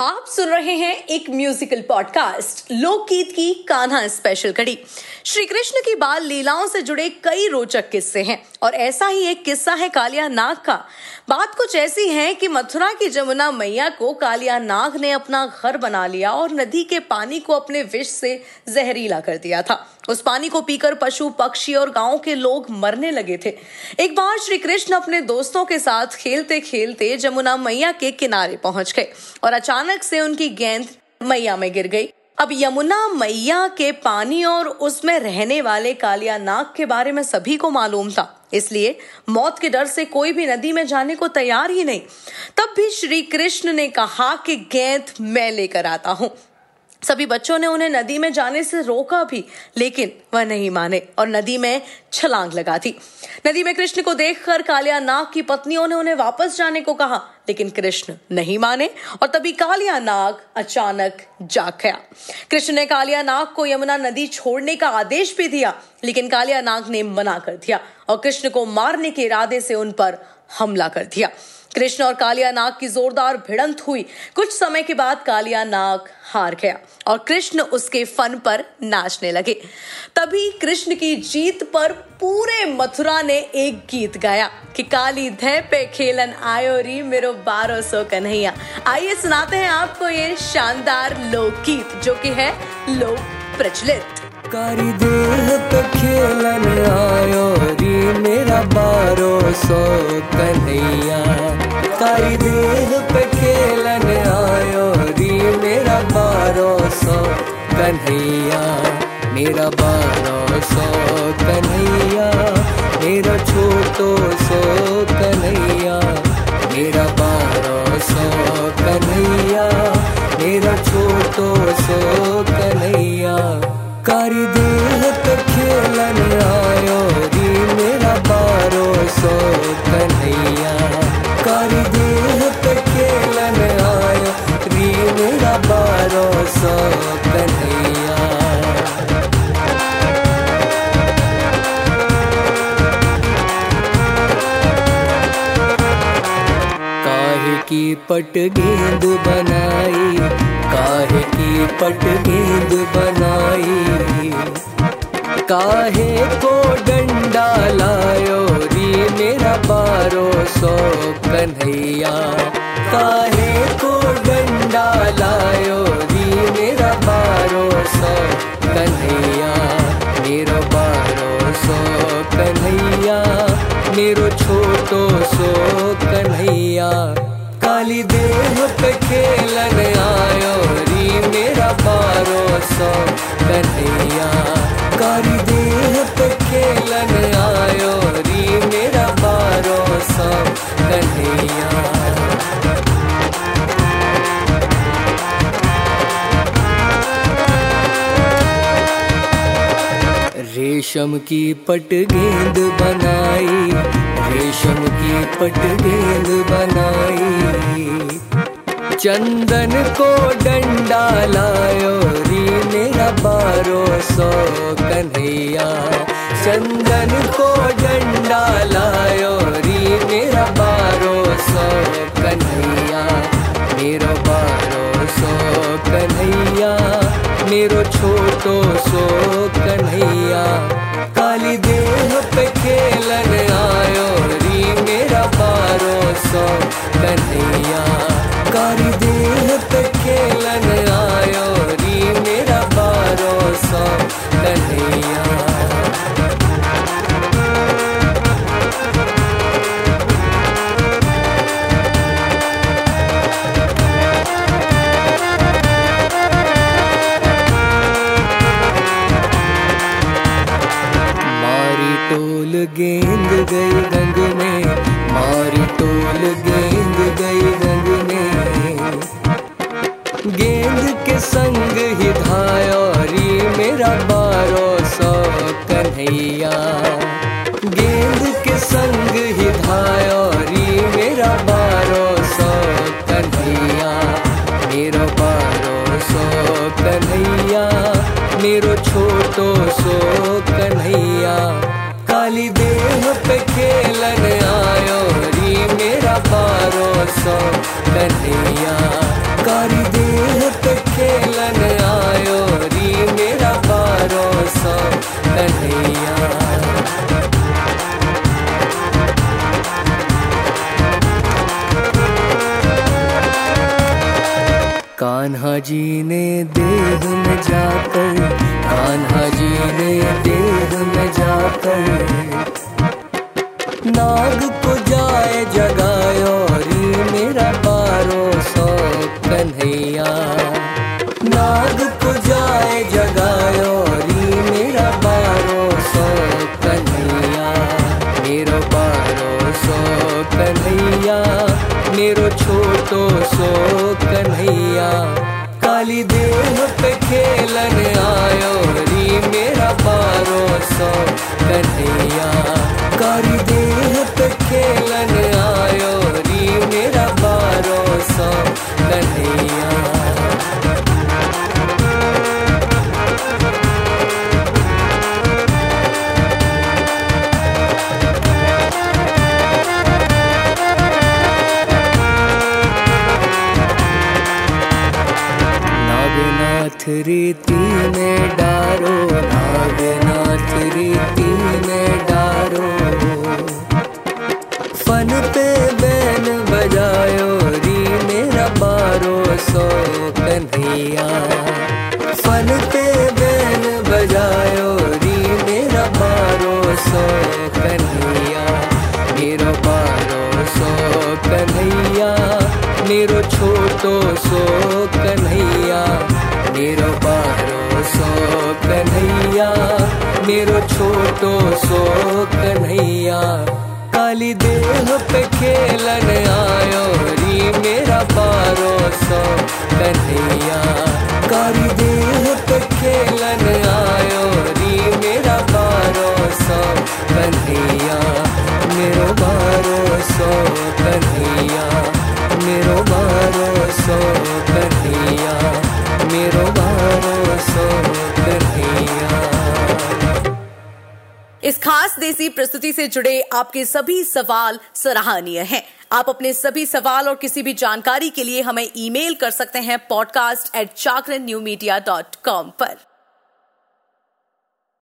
आप सुन रहे हैं एक म्यूजिकल पॉडकास्ट लोकगीत की कान्हा स्पेशल कड़ी। श्री कृष्ण की बाल लीलाओं से जुड़े कई रोचक किस्से हैं और ऐसा ही एक किस्सा है कालिया नाग का। बात कुछ ऐसी है कि मथुरा की यमुना मैया को कालिया नाग ने अपना घर बना लिया और नदी के पानी को अपने विष से जहरीला कर दिया था। उस पानी को पीकर पशु, पक्षी और गाँव के लोग मरने लगे थे। एक बार श्री कृष्ण अपने दोस्तों के साथ खेलते खेलते यमुना मैया के किनारे पहुंच गए और अचानक से उनकी गेंद मैया में गिर गई। अब यमुना मैया के पानी और उसमें रहने वाले कालिया नाग के बारे में सभी को मालूम था, इसलिए मौत के डर से कोई भी नदी में जाने को तैयार ही नहीं। तब भी श्री कृष्ण ने कहा कि गेंद मैं लेकर आता हूं। सभी बच्चों ने उन्हें नदी में जाने से रोका भी, लेकिन वह नहीं माने और नदी में छलांग लगा दी। नदी में कृष्ण को देखकर कालिया नाग की पत्नियों ने उन्हें वापस जाने को कहा, लेकिन कृष्ण नहीं माने और तभी कालिया नाग अचानक जाग गया। कृष्ण ने कालिया नाग को यमुना नदी छोड़ने का आदेश भी दिया, लेकिन कालिया नाग ने मना कर दिया और कृष्ण को मारने के इरादे से उन पर हमला कर दिया। कृष्ण और कालिया नाग की जोरदार भिड़ंत हुई। कुछ समय के बाद कालिया नाग हार गया और कृष्ण उसके फन पर नाचने लगे। तभी कृष्ण की जीत पर पूरे मथुरा ने एक गीत गाया कि काली धै पे खेलन आयो री मेरो 1200 कन्हैया। आइए सुनाते हैं आपको ये शानदार लोकगीत जो कि है लोक प्रचलित। काली धै पे खेलन आयो री मेरा 1200 कन्हैया, काली धै पे खेलन आयो री मेरा 1200 कन्हैया, मेरा 1200 कन्हैया, मेरा छोटो सो कन्हैया, मेरा 1200 कन्हैया, मेरा छोटो सो कन्हैया, काली धै पे खेलन आयो री मेरा 1200 कन्हैया, काली धै पे खेलन आयो री मेरा 1200 कन्हैया। की पट गेंद बनाई, काहे की पट गेंद बनाई, काहे को डंडा लायो री मेरा 1200 कन्हैया, काहे को डंडा लायो री मेरा 1200 कन्हैया, मेरा 1200 कन्हैया, मेरो छोटो सो कन्हैया, काली धै पे खेलन आयो री मेरा 1200 कन्हैया, काली धै पे खेलन आयो री मेरा 1200 कन्हैया। रेशम की पट गेंद बनाई, रेशम की पट गेंद बनाई, चंदन को डंडा लायो री मेरा 1200 कन्हैया, चंदन को डंडा लायो री मेरा 1200 कन्हैया, मेरा 1200 कन्हैया, मेरो छोटो सो कन्हैया, काली धै पे खेलन आयो री मेरा 1200 कन्हैया, काली धै पे खेलन आयो री मेरा 1200 कन्हैया। गेंद गई रंग में, मारी टोल गेंद गई रंग में, गेंद के संग ही धायो री मेरा 1200 कन्हैया, गेंद के संग ही धायो री मेरा 1200 कन्हैया, मेरा 1200 कन्हैया, मेरो छोटो सो कन्हैया, काली धै पे खेलन आयो री मेरा 1200 कन्हैया, कारी देह ते खेलन आयो री मेरा भरोसा कन्हैया। कान्हा जी ने देह में जाकर, कान्हा जी ने देह में जाकर नाग को जाए जगायो री मेरा भरोसा कन्हैया। नाग को जाए जगायो री मेरा भरोसा कन्हैया। मेरो भरोसा कन्हैया, मेरो छोटो सो कन्हैया। काली देह पे खेलन आयो री मेरा भरोसा कन्हैया। कारी देह पे खेलन आयो री मेरा भरोसा कन्हैया। नागनाथ रीति में डारो, नागनाथ रीति में डारो फन पे बैन बजायो री मेरा भरोसा कन्हैया। फन पे बैन बजायो री मेरा भरोसा कन्हैया। मेरो भरोसा कन्हैया, मेरो छोटो सो कन्हैया। मेरो भरोसा कन्हैया, मेरो छोटो सो कन्हैया। काली देह पे खेलन आयो री मेरा भरोसा कन्हैया। काली देह पे खेलन आयो री मेरा भरोसा कन्हैया। मेरो भरोसा कन्हैया, मेरो भरोसा कन्हैया, मेरो भरोसा कन्हैया। इस खास देसी प्रस्तुति से जुड़े आपके सभी सवाल सराहनीय हैं। आप अपने सभी सवाल और किसी भी जानकारी के लिए हमें ईमेल कर सकते हैं podcast@chakranew.media.com पर।